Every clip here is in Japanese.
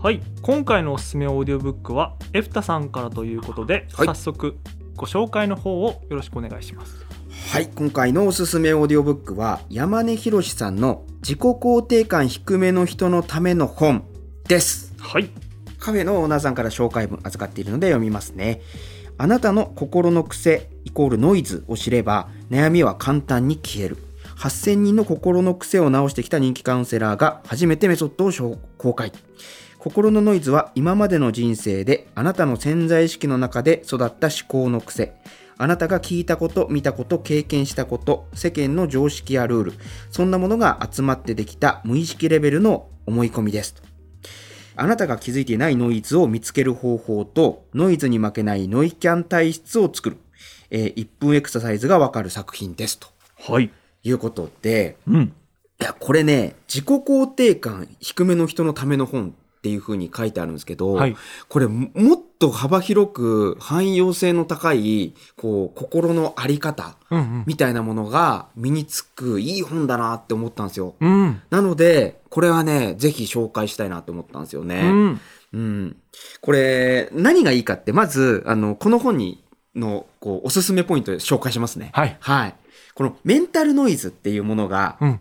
はい、今回のおすすめオーディオブックはエフタさんからということで、はい、早速ご紹介の方をよろしくお願いします。はい、今回のおすすめオーディオブックは山根博史さんの自己肯定感低めの人のための本です。はい、カフェのオーナーさんから紹介文預かっているので読みますね。あなたの心の癖=ノイズを知れば悩みは簡単に消える。8000人の心の癖を直してきた人気カウンセラーが初めてメソッドを公開。心のノイズは今までの人生であなたの潜在意識の中で育った思考の癖。あなたが聞いたこと、見たこと、経験したこと、世間の常識やルール、そんなものが集まってできた無意識レベルの思い込みです。あなたが気づいていないノイズを見つける方法と、ノイズに負けないノイキャン体質を作る、1分エクササイズがわかる作品ですと。はい。いうことで、うん、いやこれね、自己肯定感低めの人のための本っていう風に書いてあるんですけど、はい、これもっと幅広く汎用性の高いこう心の在り方みたいなものが身につくいい本だなって思ったんですよ、うん、なのでこれはねぜひ紹介したいなって思ったんですよね、うんうん、これ何がいいかってまずこの本にのこうおすすめポイントを紹介しますね。はい、はい、このメンタルノイズっていうものが、うん、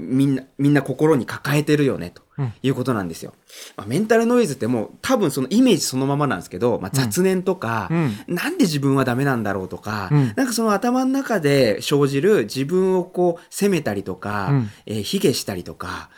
みんな心に抱えてるよねということなんですよ、まあ、メンタルノイズってもう多分そのイメージそのままなんですけど、まあ、雑念とか、うん、なんで自分はダメなんだろうとか、うん、なんかその頭の中で生じる自分をこう責めたりとか、うん卑下したりとか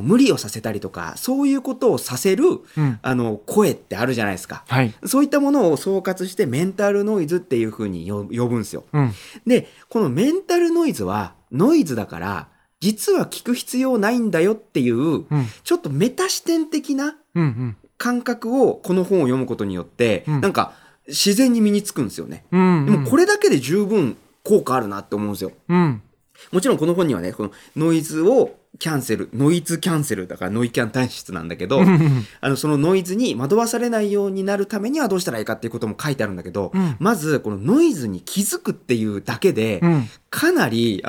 無理をさせたりとかそういうことをさせる、うん、声ってあるじゃないですか、はい、そういったものを総括してメンタルノイズっていう風に呼ぶんですよ、うん、でこのメンタルノイズはノイズだから実は聞く必要ないんだよっていう、うん、ちょっとメタ視点的な感覚をこの本を読むことによって、うん、なんか自然に身につくんですよね、うんうん、でもこれだけで十分効果あるなって思うんですよ、うん、もちろんこの本にはねこのノイズをキャンセルノイズキャンセルだからノイキャン体質なんだけど、うんうん、そのノイズに惑わされないようになるためにはどうしたらいいかっていうことも書いてあるんだけど、うん、まずこのノイズに気づくっていうだけで、うん、かなり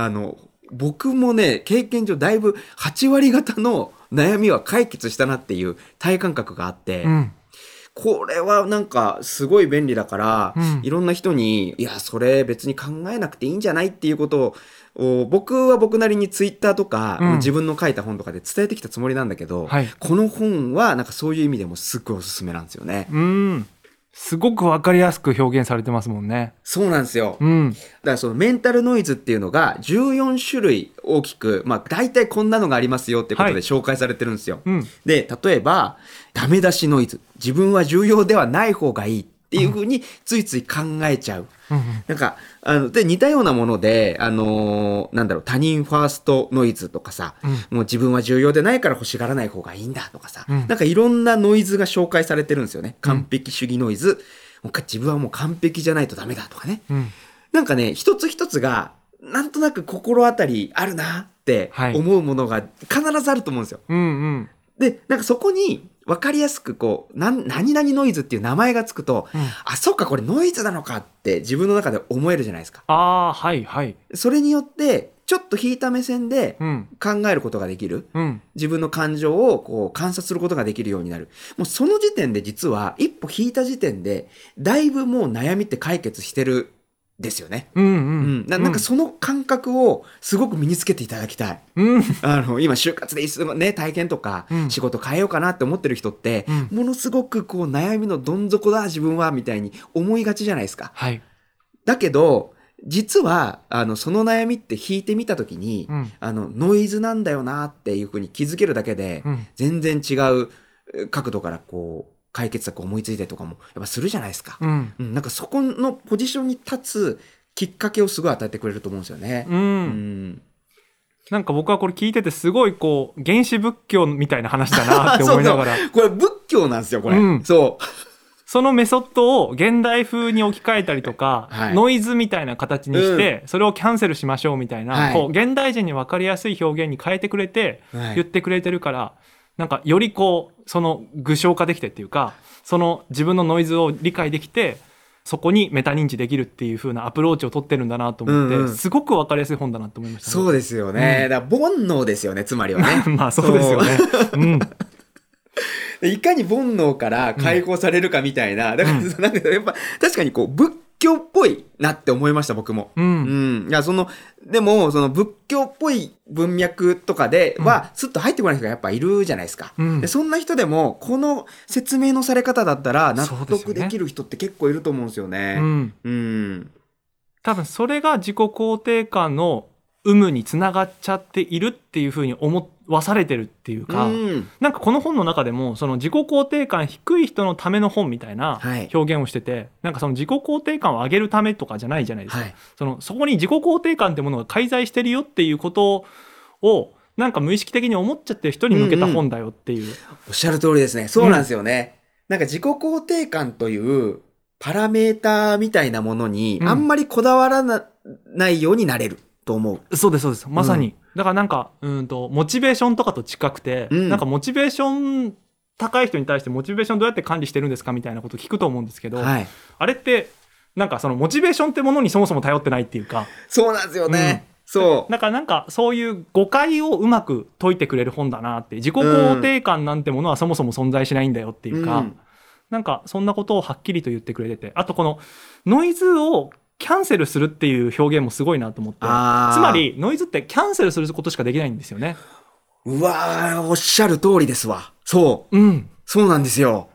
僕もね経験上だいぶ8割方の悩みは解決したなっていう体感覚があって、うん、これはなんかすごい便利だから、うん、いろんな人にいやそれ別に考えなくていいんじゃないっていうことを僕は僕なりにツイッターとか、うん、自分の書いた本とかで伝えてきたつもりなんだけど、はい、この本はなんかそういう意味でもすっごいおすすめなんですよね。うんすごく分かりやすく表現されてますもんね。そうなんですよ、うん、だからそのメンタルノイズっていうのが14種類大きく、まあ、大体こんなのがありますよっていうことで紹介されてるんですよ、はいうん、で例えばダメ出しノイズ自分は重要ではない方がいいっていうふうについつい考えちゃう、うん、なんかで似たようなもので、なんだろう他人ファーストノイズとかさ、うん、もう自分は重要でないから欲しがらない方がいいんだとかさ、うん、なんかいろんなノイズが紹介されてるんですよね。完璧主義ノイズ、うん、自分はもう完璧じゃないとダメだとかね、うん、なんかね一つ一つがなんとなく心当たりあるなって思うものが必ずあると思うんですよ、はいうんうん、でなんかそこに分かりやすくこう何々ノイズっていう名前がつくと、うん、あそっかこれノイズなのかって自分の中で思えるじゃないですか。あ、はいはい、それによってちょっと引いた目線で考えることができる、うん、自分の感情をこう観察することができるようになる。もうその時点で実は一歩引いた時点でだいぶもう悩みって解決してるですよね、うんうんうん、なんかその感覚をすごく身につけていただきたい、うん、今就活でいつも、ね、体験とか仕事変えようかなって思ってる人って、うん、ものすごくこう悩みのどん底だ自分はみたいに思いがちじゃないですか、はい、だけど実はその悩みって引いてみたときに、うん、ノイズなんだよなっていうふうに気づけるだけで、うん、全然違う角度からこう解決策思いついてとかもやっぱするじゃないですか、うんうん、なんかそこのポジションに立つきっかけをすごい与えてくれると思うんですよね、うんうん、なんか僕はこれ聞いててすごいこう原始仏教みたいな話だなって思いながらそうそう、これ仏教なんですよこれ、うん、そうそのメソッドを現代風に置き換えたりとか、はい、ノイズみたいな形にして、うん、それをキャンセルしましょうみたいな、はい、こう現代人に分かりやすい表現に変えてくれて、はい、言ってくれてるからなんかよりこうその具象化できてっていうかその自分のノイズを理解できてそこにメタ認知できるっていう風なアプローチを取ってるんだなと思って、うんうん、すごく分かりやすい本だなと思いました、ね、そうですよね、うん、だから煩悩ですよねつまりはねまあそうですよねうんいかに煩悩から解放されるかみたいな、うん、だからなんかやっぱ確かにこう仏教っぽいなって思いました僕も、うんうん、いやそのでもその仏教っぽい文脈とかではスッと入ってこない人がやっぱいるじゃないですか、うん、でそんな人でもこの説明のされ方だったら納得できる人って結構いると思うんですよね、うんうん、多分それが自己肯定感の有無につながっちゃっているっていうふうに思わされてるっていうか、うん、なんかこの本の中でもその自己肯定感低い人のための本みたいな表現をしてて、はい、なんかその自己肯定感を上げるためとかじゃないじゃないですか、はい、そこに自己肯定感ってものが介在してるよっていうことをなんか無意識的に思っちゃってる人に向けた本だよっていう、うんうん、おっしゃる通りですねそうなんですよね、うん、なんか自己肯定感というパラメーターみたいなものにあんまりこだわらないようになれると思う。そうですそうですまさに、うん、だからなんかモチベーションとかと近くて、うん、なんかモチベーション高い人に対してモチベーションどうやって管理してるんですかみたいなこと聞くと思うんですけど、はい、あれってなんかそのモチベーションってものにそもそも頼ってないっていうかそうなんですよね、うん、そうだからなんかそういう誤解をうまく解いてくれる本だなって自己肯定感なんてものはそもそも存在しないんだよっていうか、うん、なんかそんなことをはっきりと言ってくれててあとこのノイズをキャンセルするっていう表現もすごいなと思ってつまりノイズってキャンセルすることしかできないんですよねうわーおっしゃる通りですわそう、うん、そうなんですよ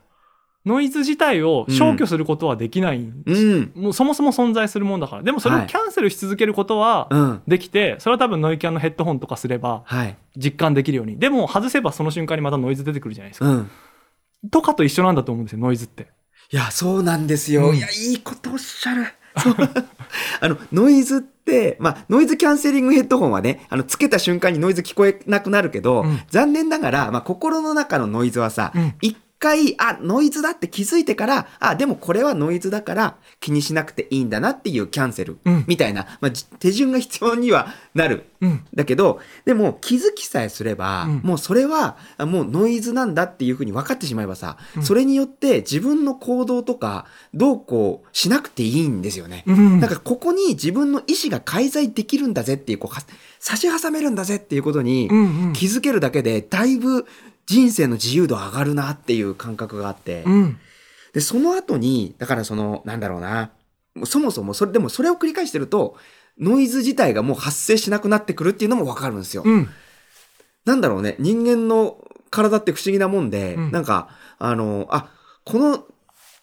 ノイズ自体を消去することはできない、うん、もうそもそも存在するもんだからでもそれをキャンセルし続けることはできて、はいうん、それは多分ノイキャンのヘッドホンとかすれば実感できるように、はい、でも外せばその瞬間にまたノイズ出てくるじゃないですか、うん、とかと一緒なんだと思うんですよノイズっていやそうなんですよ、うん、いやいいことおっしゃるノイズって、まあ、ノイズキャンセリングヘッドホンはねつけた瞬間にノイズ聞こえなくなるけど、うん、残念ながら、まあ、心の中のノイズはさ、うん、一回あノイズだって気づいてからあでもこれはノイズだから気にしなくていいんだなっていうキャンセルみたいな、うんまあ、手順が必要にはなる、うん、だけどでも気づきさえすれば、うん、もうそれはもうノイズなんだっていうふうに分かってしまえばさ、うん、それによって自分の行動とかどうこうしなくていいんですよね、うん、なんかここに自分の意思が介在できるんだぜっていうこう差し挟めるんだぜっていうことに気づけるだけでだいぶ人生の自由度上がるなっていう感覚があって、うん、でその後にだからそのなんだろうなそもそもそれでもそれを繰り返してるとノイズ自体がもう発生しなくなってくるっていうのも分かるんですよ、うん、なんだろうね人間の体って不思議なもんで、うん、なんかこの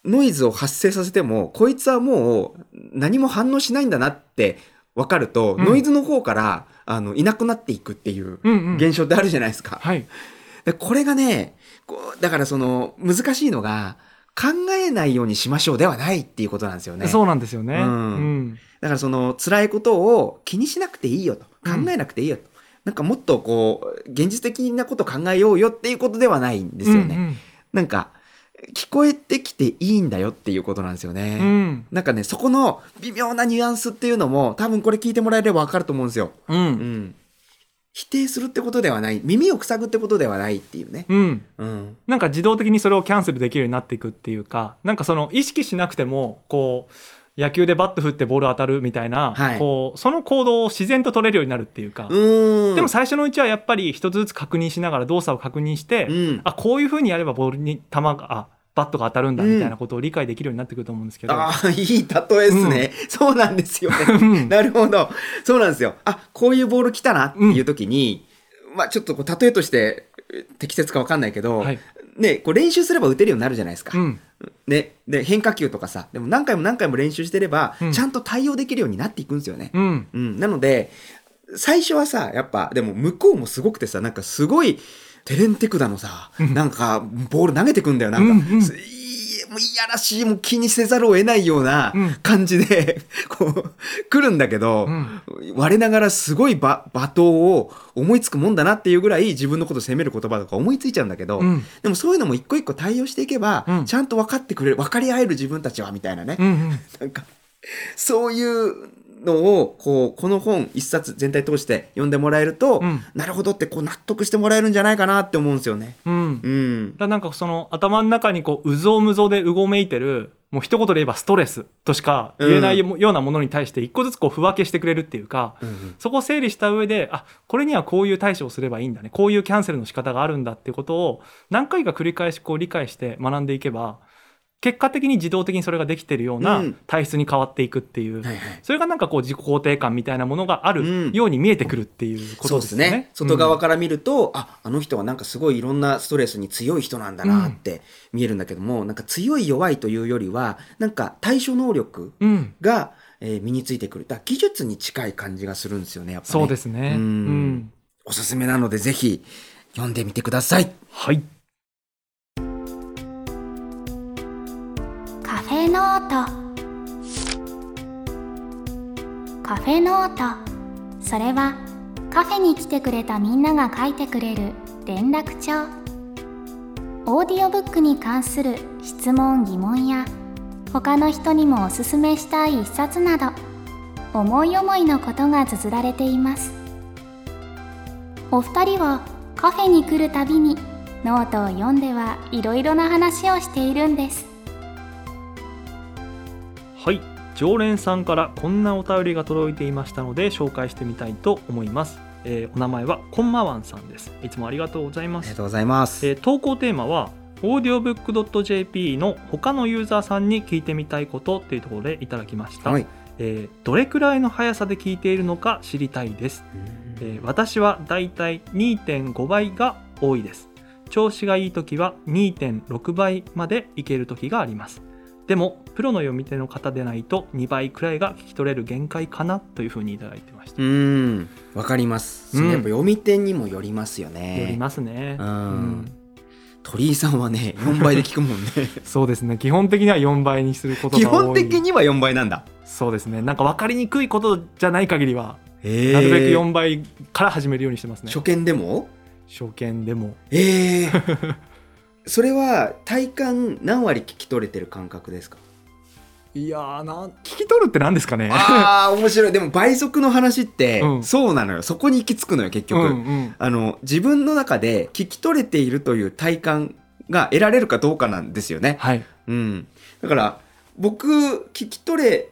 ノイズを発生させてもこいつはもう何も反応しないんだなって分かると、うん、ノイズの方からいなくなっていくっていう現象ってあるじゃないですか、うんうんはいでこれがねこうだからその難しいのが考えないようにしましょうではないっていうことなんですよねそうなんですよね、うんうん、だからその辛いことを気にしなくていいよと考えなくていいよと、うん、なんかもっとこう現実的なこと考えようよっていうことではないんですよね、うんうん、なんか聞こえてきていいんだよっていうことなんですよね、うん、なんかねそこの微妙なニュアンスっていうのも多分これ聞いてもらえれば分かると思うんですようん、うん否定するってことではない耳を塞ぐってことではないっていうね、うんうん、なんか自動的にそれをキャンセルできるようになっていくっていうかなんかその意識しなくてもこう野球でバット振ってボール当たるみたいな、はい、こうその行動を自然と取れるようになるっていうかでも最初のうちはやっぱり一つずつ確認しながら動作を確認して、うん、あこういう風にやればボールに球がバットが当たるんだみたいなことを理解できるようになってくると思うんですけど、うん、ああいい例えですね、うん、そうなんですよねなるほどそうなんですよあこういうボール来たなっていう時に、うん、まあちょっとこう例えとして適切か分かんないけど、はい、ねこう練習すれば打てるようになるじゃないですか、うんね、で変化球とかさでも何回も何回も練習してれば、うん、ちゃんと対応できるようになっていくんですよね、うんうん、なので最初はさやっぱでも向こうもすごくてさなんかすごいテレンテクダのさ、うん、なんかボール投げてくんだよなんか、うんうん、もういやらしいもう気にせざるを得ないような感じで、うん、こう来るんだけど、うん、我ながらすごい罵倒を思いつくもんだなっていうぐらい自分のことを責める言葉とか思いついちゃうんだけど、うん、でもそういうのも一個一個対応していけば、うん、ちゃんと分かってくれる分かり合える自分たちはみたいなね、うんうん、なんかそういうのをこの本一冊全体通して読んでもらえると、うん、なるほどって納得してもらえるんじゃないかなって思うんですよね、うんうん、だからなんかその頭の中にうぞうむぞうでうごめいてるもう一言で言えばストレスとしか言えないようなものに対して一個ずつ不分けしてくれるっていうか、うん、そこを整理した上であこれにはこういう対処をすればいいんだねこういうキャンセルの仕方があるんだっていうことを何回か繰り返し理解して学んでいけば結果的に自動的にそれができてるような体質に変わっていくっていう、うんはいはい、それがなんか自己肯定感みたいなものがあるように見えてくるっていうことですよね、うん、そうですね外側から見ると、うん、あの人はなんかすごいいろんなストレスに強い人なんだなって見えるんだけども、うん、なんか強い弱いというよりはなんか対処能力が身についてくるだから技術に近い感じがするんですよねやっぱねそうですね、うんうん、おすすめなのでぜひ読んでみてくださいはいカフェノートそれはカフェに来てくれたみんなが書いてくれる連絡帳オーディオブックに関する質問・疑問や他の人にもおすすめしたい一冊など思い思いのことが綴られていますお二人はカフェに来るたびにノートを読んではいろいろな話をしているんですはい、常連さんからこんなお便りが届いていましたので紹介してみたいと思います、お名前はコンマワンさんですいつもありがとうございますありがとうございます、投稿テーマは audiobook.jp の他のユーザーさんに聞いてみたいことというところでいただきました、はいどれくらいの速さで聞いているのか知りたいです、私はだいたい 2.5 倍が多いです調子がいいときは 2.6 倍までいけるときがありますでもプロの読み手の方でないと2倍くらいが聞き取れる限界かなというふうにいただいてましたうんわかります、うん、やっぱ読み手にもよりますよねよりますねうん、うん、鳥居さんはね4倍で聞くもんねそうですね基本的には4倍にすることが多い基本的には4倍なんだそうですねなんか分かりにくいことじゃない限りはなるべく4倍から始めるようにしてますね初見でもそれは体感何割聞き取れてる感覚ですかいやー聞き取るって何ですかねあー面白いでも倍速の話って、うん、そうなのよそこに行き着くのよ結局、うんうん、自分の中で聞き取れているという体感が得られるかどうかなんですよね、はいうん、だから僕聞き取れ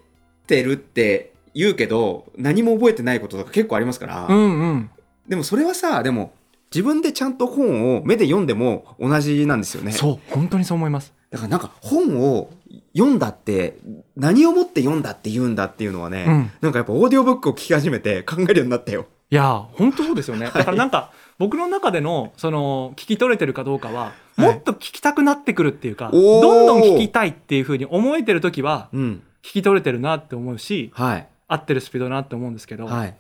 てるって言うけど何も覚えてないこととか結構ありますから、うんうん、でもそれはさでも自分でちゃんと本を目で読んでも同じなんですよねそう本当にそう思いますだからなんか本を読んだって何をもって読んだって言うんだっていうのはね、うん、なんかやっぱオーディオブックを聞き始めて考えるようになったよいや本当そうですよね、はい、だからなんか僕の中でのその聞き取れてるかどうかはもっと聞きたくなってくるっていうか、はい、どんどん聞きたいっていう風に思えてるときは聞き取れてるなって思うし、はい、合ってるスピードだなって思うんですけど、はい、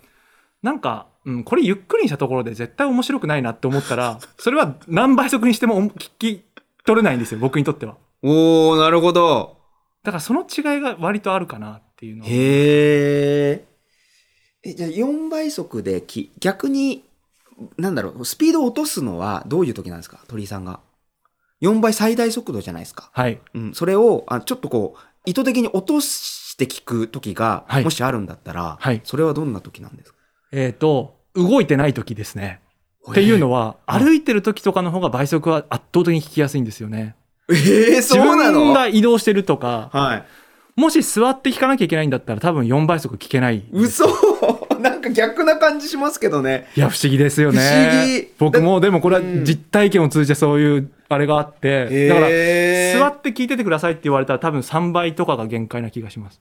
なんかうん、これゆっくりにしたところで絶対面白くないなって思ったらそれは何倍速にしても聞き取れないんですよ僕にとってはおーなるほどだからその違いが割とあるかなっていうのへえじゃあ4倍速で逆になんだろうスピードを落とすのはどういう時なんですか鳥居さんが4倍最大速度じゃないですかはい、うん、それをちょっと意図的に落として聞く時が、はい、もしあるんだったら、はい、それはどんな時なんですか動いてない時ですね。っていうのは、歩いてる時とかの方が倍速は圧倒的に聞きやすいんですよね。そうなの？自分が移動してるとか、はい、もし座って聞かなきゃいけないんだったら多分4倍速聞けない。嘘なんか逆な感じしますけどね。いや不思議ですよね。不思議。僕もでもこれは実体験を通じてそういうあれがあって、だから座って聞いててくださいって言われたら多分3倍とかが限界な気がします。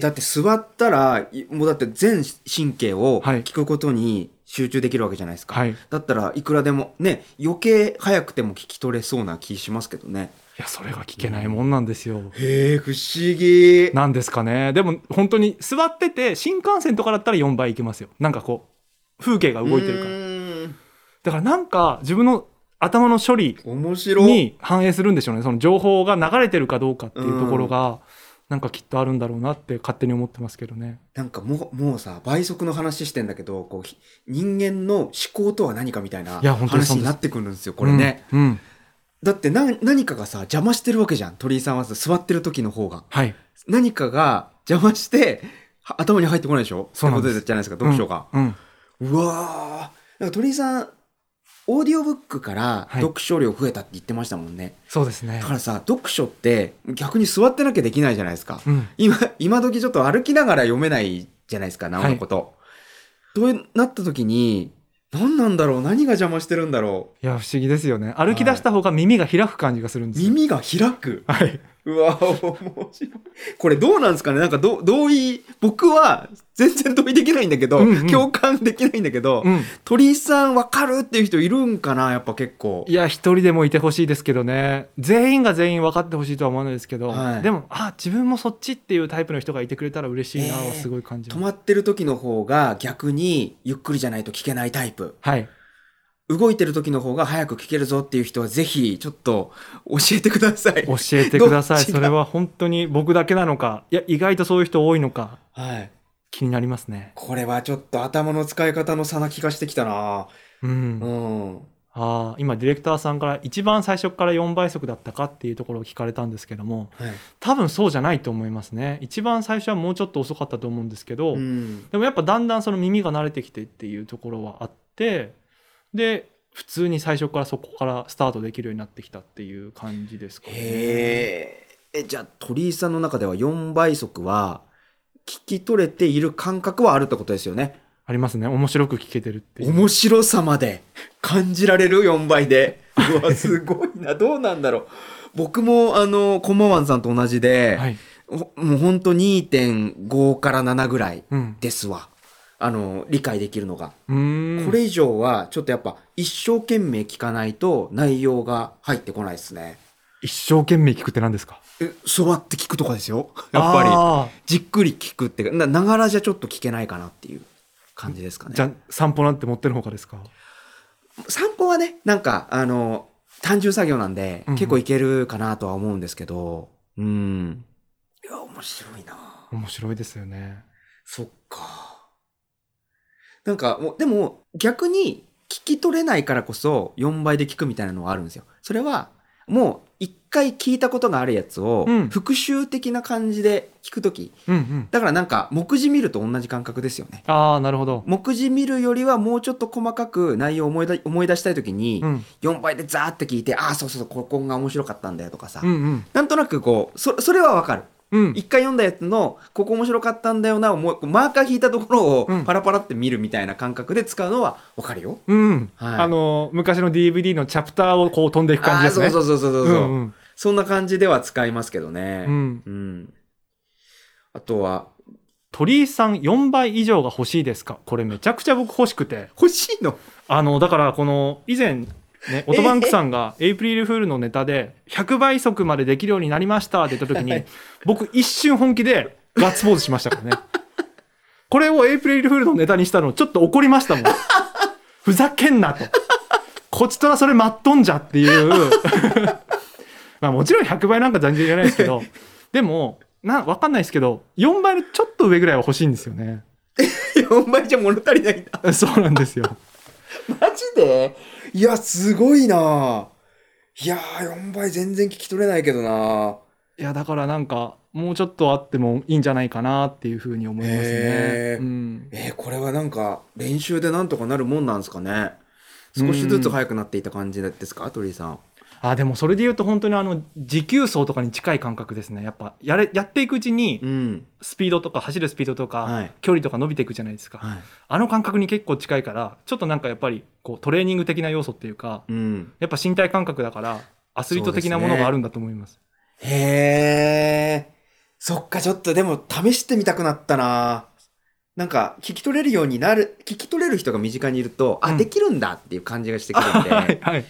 だって座ったらもうだって全神経を聞くことに集中できるわけじゃないですか、はい、だったらいくらでもね余計早くても聞き取れそうな気しますけどねいやそれが聞けないもんなんですよ、うん、不思議なんですかねでも本当に座ってて新幹線とかだったら4倍いけますよなんか風景が動いてるからだからなんか自分の頭の処理に反映するんでしょうね。その情報が流れてるかどうかっていうところが、うん、なんかきっとあるんだろうなって勝手に思ってますけどね。なんかもうさ倍速の話してんだけど、こう人間の思考とは何かみたいな話になってくるんですよこれね、うんうん、だって何かがさ邪魔してるわけじゃん。鳥居さんは座ってる時の方が、はい、何かが邪魔して頭に入ってこないでしょ。そうなんです。ってことじゃないですか読書が、うんうん、うわー、なんか鳥居さんオーディオブックから読書量増えたって言ってましたもんね、はい、そうですね。だからさ読書って逆に座ってなきゃできないじゃないですか、うん、今時ちょっと歩きながら読めないじゃないですかなおのこと、はい、どうなった時に何なんだろう、何が邪魔してるんだろう。いや不思議ですよね。歩き出した方が耳が開く感じがするんですよ、はい、耳が開く、はい、うわ面白い。これどうなんですかね。なんか同意、僕は全然同意できないんだけど、うんうん、共感できないんだけど、うん、鳥居さん分かるっていう人いるんかな。やっぱ結構いや一人でもいてほしいですけどね。全員が全員分かってほしいとは思わないですけど、はい、でも自分もそっちっていうタイプの人がいてくれたら嬉しいなをすごい感じます。止まってる時の方が逆にゆっくりじゃないと聞けないタイプ、はい、動いてる時の方が早く聞けるぞっていう人はぜひちょっと教えてください。教えてください。それは本当に僕だけなのか、いや意外とそういう人多いのか、はい気になりますね。これはちょっと頭の使い方の差な気がしてきたな、うんうん、今ディレクターさんから一番最初から4倍速だったかっていうところを聞かれたんですけども、はい、多分そうじゃないと思いますね。一番最初はもうちょっと遅かったと思うんですけど、うん、でもやっぱだんだんその耳が慣れてきてっていうところはあって、で普通に最初からそこからスタートできるようになってきたっていう感じですかね。へえ。じゃあ鳥居さんの中では4倍速は聞き取れている感覚はあるってことですよね。ありますね。面白く聞けてるっていう面白さまで感じられる4倍で、うわすごいな。どうなんだろう。僕もコンマワンさんと同じで、はい、もうほんと 2.5 から7ぐらいですわ、うん、理解できるのが。これ以上はちょっとやっぱ一生懸命聞かないと内容が入ってこないですね。一生懸命聞くって何ですか。座って聞くとかですよ。やっぱりじっくり聞くってながらじゃちょっと聞けないかなっていう感じですかね。じゃあ散歩なんて持ってる方かですか。散歩はねなんか単純作業なんで、うんうん、結構いけるかなとは思うんですけど、うん、いや面白いな。面白いですよね。そっか。なんかでも逆に聞き取れないからこそ4倍で聞くみたいなのはあるんですよ。それはもう一回聞いたことがあるやつを復習的な感じで聞くとき、うんうん、だからなんか目次見ると同じ感覚ですよね。あ、なるほど。目次見るよりはもうちょっと細かく内容を思い出したいときに4倍でザーって聞いて、うん、そうそうここが面白かったんだよとかさ、うんうん、なんとなくこうそれはわかる、うん、一回読んだやつのここ面白かったんだよなをもうマーカー引いたところをパラパラって見るみたいな感覚で使うのは分かるよ、うんはい、昔の DVD のチャプターをこう飛んでいく感じですね。そうそうそうそうそう、うんうん、そんな感じでは使いますけどね、うんうん、あとは鳥居さん4倍以上が欲しいですか。これめちゃくちゃ僕欲しくて。欲しいの？だからこの以前ね、オトバンクさんがエイプリルフールのネタで100倍速までできるようになりましたって言った時に僕一瞬本気でガッツポーズしましたからね。これをエイプリルフールのネタにしたのちょっと怒りましたもん。ふざけんなと、こっちとらそれ待っとんじゃっていうまあもちろん100倍なんか全然いらないですけど、でもわかんないですけど4倍のちょっと上ぐらいは欲しいんですよね。4倍じゃ物足りないんだ。そうなんですよ。マジで？いやすごいな。いや4倍全然聞き取れないけどな。いやだからなんかもうちょっとあってもいいんじゃないかなっていうふうに思いますね、うん、これはなんか練習でなんとかなるもんなんですかね。少しずつ速くなっていた感じですか、鳥居さん。でもそれで言うと本当に持久走とかに近い感覚ですね。やっぱやっていくうちにスピードとか走るスピードとか距離とか伸びていくじゃないですか、はい、感覚に結構近いからちょっとなんかやっぱりこうトレーニング的な要素っていうか、うん、やっぱ身体感覚だからアスリート的なものがあるんだと思います。そうですね。へー、そっか。ちょっとでも試してみたくなったな。なんか聞き取れる人が身近にいると、うん、できるんだっていう感じがしてくるんで、はいはい、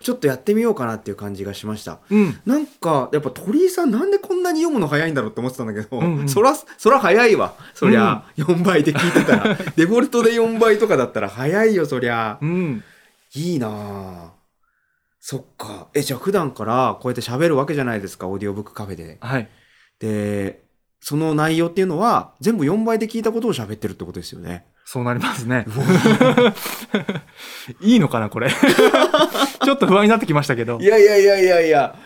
ちょっとやってみようかなっていう感じがしました、うん、なんかやっぱ鳥居さんなんでこんなに読むの早いんだろうって思ってたんだけど、うんうん、そら早いわそりゃ、うん、4倍で聞いてたらデフォルトで4倍とかだったら早いよそりゃ、うん、いいな。そっか。え、じゃあ普段からこうやって喋るわけじゃないですか、オーディオブックカフェで。はい。で、その内容っていうのは全部4倍で聞いたことを喋ってるってことですよね。そうなりますね。いいのかなこれ。ちょっと不安になってきましたけど。いやいやいやいやいや。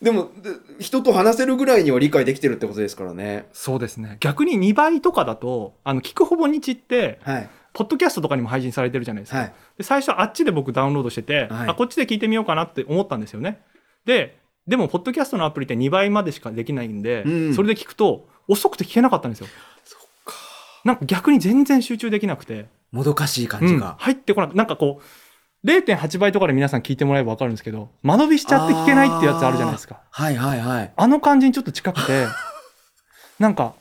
でも人と話せるぐらいには理解できてるってことですからね。そうですね。逆に2倍とかだと聞くほぼ日って、はい、ポッドキャストとかにも配信されてるじゃないですか、はい、で最初あっちで僕ダウンロードしてて、はい、あこっちで聞いてみようかなって思ったんですよね。でもポッドキャストのアプリって2倍までしかできないんで、うん、それで聞くと遅くて聞けなかったんですよ。そっか。なんか逆に全然集中できなくてもどかしい感じが、うん、入ってこなく、なんかこう0.8 倍とかで皆さん聞いてもらえば分かるんですけど、間延びしちゃって聞けないってやつあるじゃないですか。はいはいはい。あの感じにちょっと近くて、なんか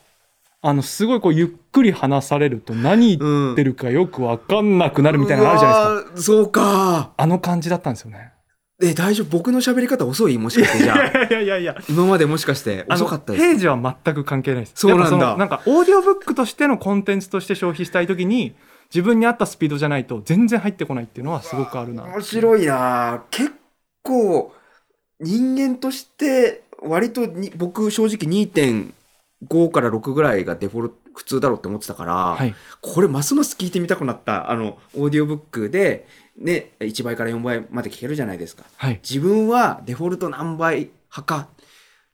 すごいこうゆっくり話されると何言ってるかよく分かんなくなるみたいなのあるじゃないですか。そうか。あの感じだったんですよね。え、大丈夫？僕の喋り方遅い？もしかしてじゃあ。いや。今までもしかして遅かったです。ページは全く関係ないです。そうなんだ。なんかオーディオブックとしてのコンテンツとして消費したいときに。自分に合ったスピードじゃないと全然入ってこないっていうのはすごくあるな。面白いな。結構人間として割と僕正直 2.5 から6ぐらいがデフォルト普通だろうって思ってたから、はい、これますます聞いてみたくなった。オーディオブックで、ね、1倍から4倍まで聞けるじゃないですか、はい、自分はデフォルト何倍派か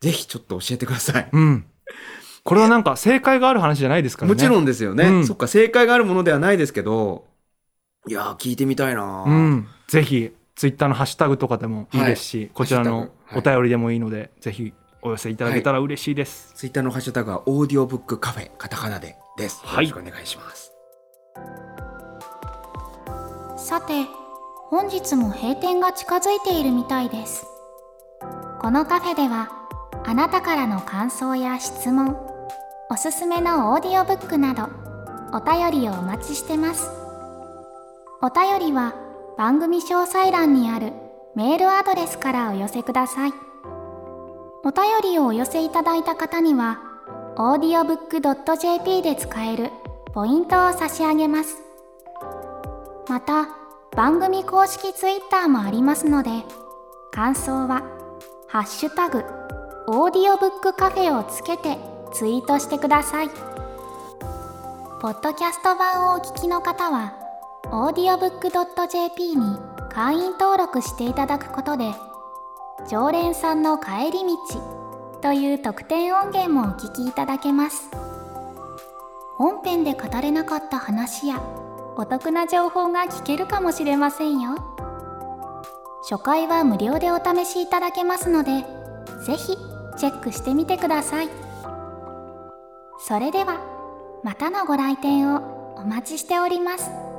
ぜひちょっと教えてください、うん。これはなんか正解がある話じゃないですからね。もちろんですよね、うん、そっか正解があるものではないですけど、いやー聞いてみたいな、うん、ぜひツイッターのハッシュタグとかでもいいですし、はい、こちらのお便りでもいいので、はい、ぜひお寄せいただけたら嬉しいです、はい、ツイッターのハッシュタグはオーディオブックカフェカタカナでです。よろしくお願いします、はい、さて本日も閉店が近づいているみたいです。このカフェではあなたからの感想や質問、おすすめのオーディオブックなどお便りをお待ちしてます。お便りは番組詳細欄にあるメールアドレスからお寄せください。お便りをお寄せいただいた方には audiobook.jp で使えるポイントを差し上げます。また番組公式ツイッターもありますので、感想はハッシュタグオーディオブックカフェをつけてツイートしてください。ポッドキャスト版をお聞きの方は audiobook.jp に会員登録していただくことで常連さんの帰り道という特典音源もお聞きいただけます。本編で語れなかった話やお得な情報が聞けるかもしれませんよ。初回は無料でお試しいただけますので、ぜひチェックしてみてください。それではまたのご来店をお待ちしております。